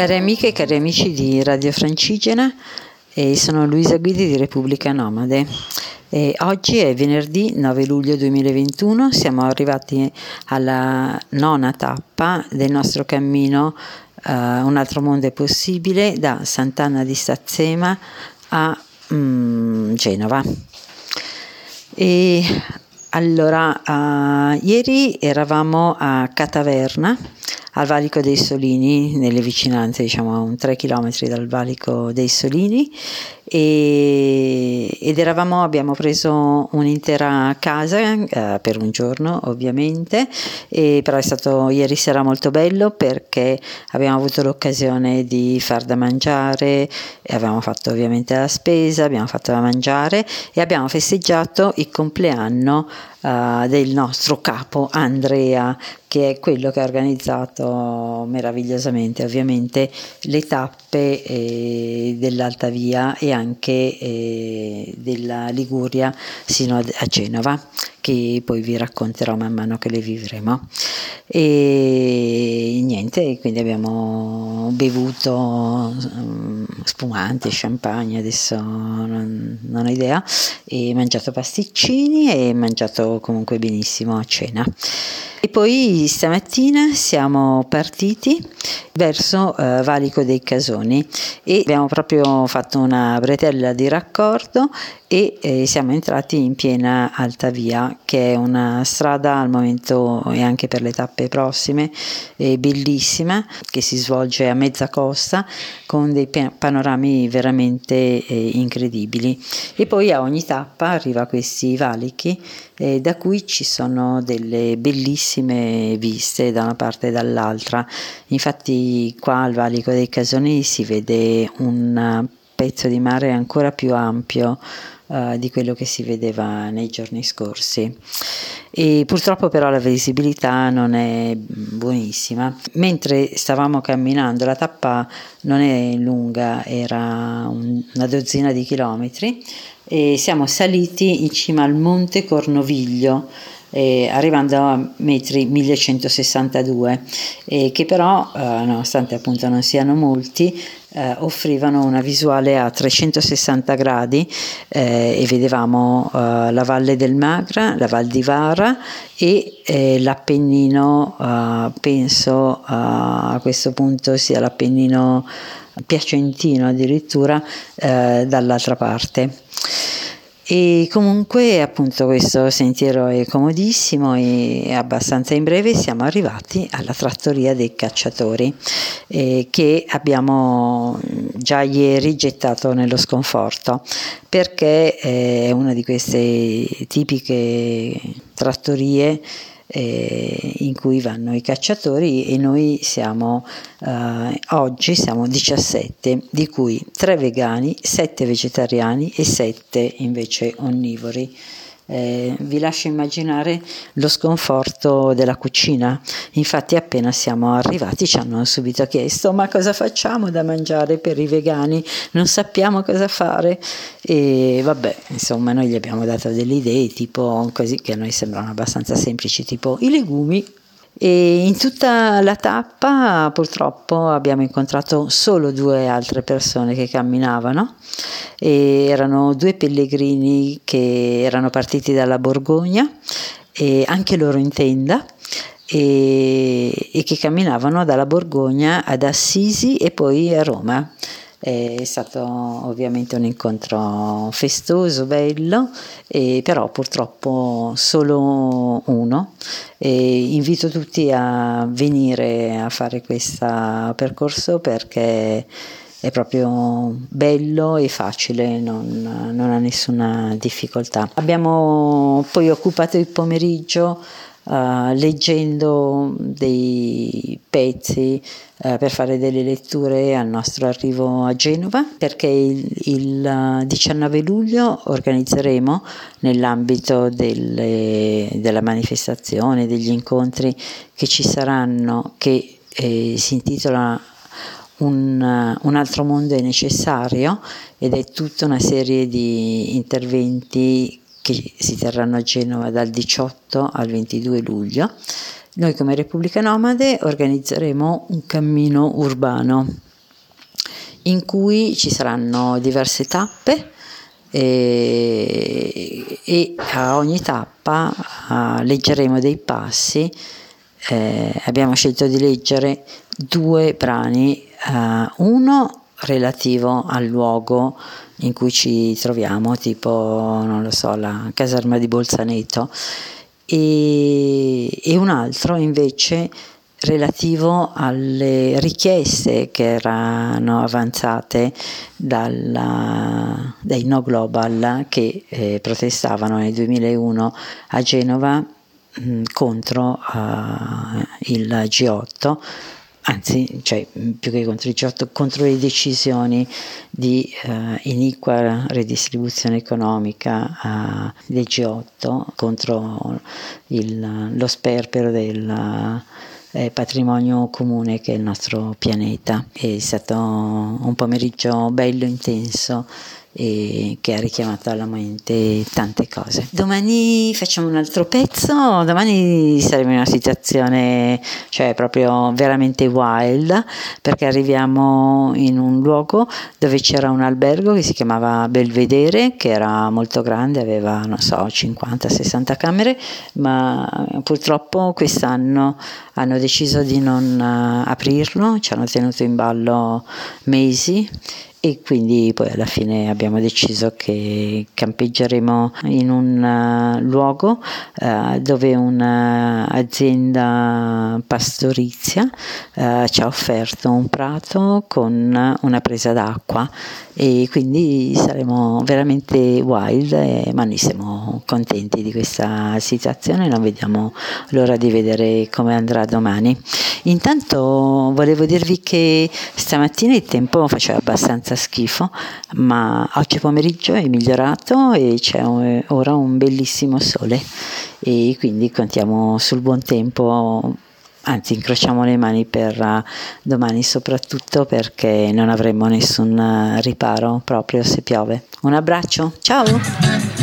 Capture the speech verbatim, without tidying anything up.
Cari amiche e cari amici di Radio Francigena, eh, sono Luisa Guidi di Repubblica Nomade. E oggi è venerdì nove luglio duemilaventuno, siamo arrivati alla nona tappa del nostro cammino eh, Un altro mondo è possibile, da Sant'Anna di Stazzema a mm, Genova. E allora, uh, ieri eravamo a Cataverna, al Valico dei Solini, nelle vicinanze, diciamo a un tre chilometri dal Valico dei Solini, e, ed eravamo, abbiamo preso un'intera casa eh, per un giorno ovviamente, e però è stato ieri sera molto bello perché abbiamo avuto l'occasione di far da mangiare, e abbiamo fatto ovviamente la spesa, abbiamo fatto da mangiare e abbiamo festeggiato il compleanno Uh, del nostro capo Andrea, che è quello che ha organizzato meravigliosamente ovviamente le tappe eh, dell'Alta Via e anche eh, della Liguria sino a Genova, che poi vi racconterò man mano che le vivremo. E niente, quindi abbiamo bevuto um, spumante, champagne, adesso non, non ho idea, e mangiato pasticcini e mangiato comunque benissimo a cena. E poi stamattina siamo partiti verso eh, Valico dei Casoni e abbiamo proprio fatto una bretella di raccordo e eh, siamo entrati in piena Alta Via, che è una strada al momento e anche per le tappe prossime eh, bellissima, che si svolge a mezza costa con dei panorami veramente eh, incredibili. E poi a ogni tappa arriva questi valichi eh, da cui ci sono delle bellissime viste da una parte e dall'altra. Infatti qua al Valico dei Casoni si vede un pezzo di mare ancora più ampio uh, di quello che si vedeva nei giorni scorsi, e purtroppo però la visibilità non è buonissima. Mentre stavamo camminando, la tappa non è lunga, era un, una dozzina di chilometri, e siamo saliti in cima al monte Cornoviglio, Eh, arrivando a metri millecentosessantadue, eh, che però eh, nonostante appunto non siano molti eh, offrivano una visuale a trecentosessanta gradi, eh, e vedevamo eh, la Valle del Magra, la Val di Vara e eh, l'Appennino, eh, penso eh, a questo punto sia l'Appennino piacentino addirittura eh, dall'altra parte. E comunque appunto questo sentiero è comodissimo e abbastanza in breve siamo arrivati alla trattoria dei cacciatori, eh, che abbiamo già ieri gettato nello sconforto, perché è una di queste tipiche trattorie Eh, in cui vanno i cacciatori, e noi siamo eh, oggi siamo diciassette, di cui tre vegani, sette vegetariani e sette invece onnivori. Eh, vi lascio immaginare lo sconforto della cucina. Infatti appena siamo arrivati ci hanno subito chiesto: ma cosa facciamo da mangiare per i vegani? Non sappiamo cosa fare. E vabbè, insomma, noi gli abbiamo dato delle idee tipo così che a noi sembrano abbastanza semplici, tipo i legumi. E in tutta la tappa purtroppo abbiamo incontrato solo due altre persone che camminavano, e erano due pellegrini che erano partiti dalla Borgogna, e anche loro in tenda, e, e che camminavano dalla Borgogna ad Assisi e poi a Roma. È stato ovviamente un incontro festoso, bello, e però purtroppo solo uno. E invito tutti a venire a fare questo percorso perché è proprio bello e facile, non, non ha nessuna difficoltà. Abbiamo poi occupato il pomeriggio Uh, leggendo dei pezzi uh, per fare delle letture al nostro arrivo a Genova, perché il, il diciannove luglio organizzeremo, nell'ambito delle, della manifestazione, degli incontri che ci saranno, che eh, si intitola Un, un altro mondo è necessario, ed è tutta una serie di interventi che si terranno a Genova dal diciotto al ventidue luglio. Noi come Repubblica Nomade organizzeremo un cammino urbano in cui ci saranno diverse tappe e, e a ogni tappa uh, leggeremo dei passi. Eh, abbiamo scelto di leggere due brani, uh, uno relativo al luogo in cui ci troviamo, tipo non lo so, la caserma di Bolzaneto, e, e un altro invece relativo alle richieste che erano avanzate dalla, dai No Global che eh, protestavano nel duemilauno a Genova mh, contro uh, il G otto, anzi, cioè, più che contro il G otto, contro le decisioni di uh, iniqua redistribuzione economica uh, del G otto, contro il, lo sperpero del uh, Eh, patrimonio comune che è il nostro pianeta. È stato un pomeriggio bello, intenso e che ha richiamato alla mente tante cose. Domani facciamo un altro pezzo, domani saremo in una situazione, cioè, proprio veramente wild, perché arriviamo in un luogo dove c'era un albergo che si chiamava Belvedere, che era molto grande, aveva non so cinquanta sessanta camere, ma purtroppo quest'anno hanno deciso di non aprirlo, ci hanno tenuto in ballo mesi e quindi poi alla fine abbiamo deciso che campeggeremo in un uh, luogo uh, dove un'azienda pastorizia uh, ci ha offerto un prato con una presa d'acqua, e quindi saremo veramente wild, eh, ma noi siamo contenti di questa situazione, non vediamo l'ora di vedere come andrà domani. Intanto volevo dirvi che stamattina il tempo faceva abbastanza schifo, ma oggi pomeriggio è migliorato e c'è ora un bellissimo sole, e quindi contiamo sul buon tempo, anzi incrociamo le mani per domani soprattutto, perché non avremo nessun riparo proprio se piove. Un abbraccio, ciao!